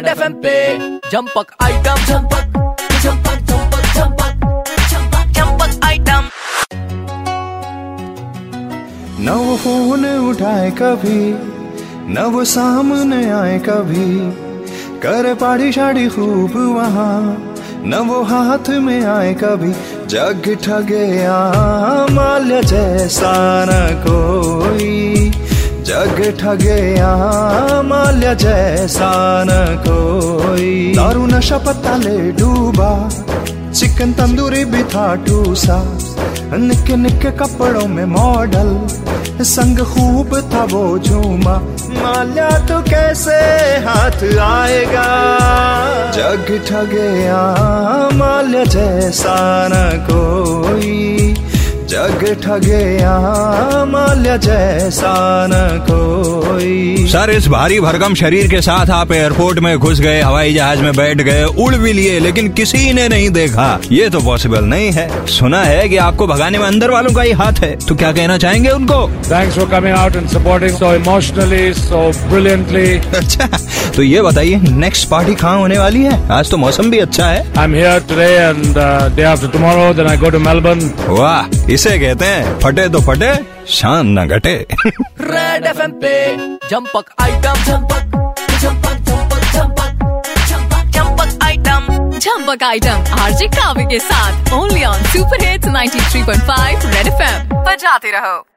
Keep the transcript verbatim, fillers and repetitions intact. Red FM पे Champak item Champak Champak Champak Champak Champak Champak item. न वो फोन उठाए कभी, न वो सामने आए कभी, करे पाड़ी शाड़ी खूब वहाँ, न वो हाथ में आए कभी। जग ठगे आ माल्या जैसा न कोई, जग ठगे आ माल्या जैसा न कोई। दारू नशा पत्ता ले डूबा, चिकन तंदूरी भी था ठूसा, निक्के निक्के कपड़ों में मॉडल, संग खूब था वो झूमा। माल्या तो कैसे हाथ आएगा, जग ठगे आ माल्या जैसा न कोई, जग ठगे आ माल्या जैसा न कोई। सर, इस भारी भरकम शरीर के साथ आप एयरपोर्ट में घुस गए, हवाई जहाज में बैठ गए, उड़ भी लिए, लेकिन किसी ने नहीं देखा, ये तो पॉसिबल नहीं है। सुना है कि आपको भगाने में अंदर वालों का ही हाथ है, तो क्या कहना चाहेंगे उनको? Thanks for coming out and supporting so emotionally so brilliantly. अच्छा, तो ये बताइए नेक्स्ट पार्टी कहाँ होने वाली है? आज तो मौसम भी अच्छा है। I am here today and day after tomorrow then I go to Melbourne. वाह, इसे कहते हैं फटे तो फटे, शान न घटे। रेड एफएम पे Champak item Champak Champak Champak Champak Champak Champak item Champak item RJ Kavya के साथ only on super hits ninety three point five red FM. बजाते रहो।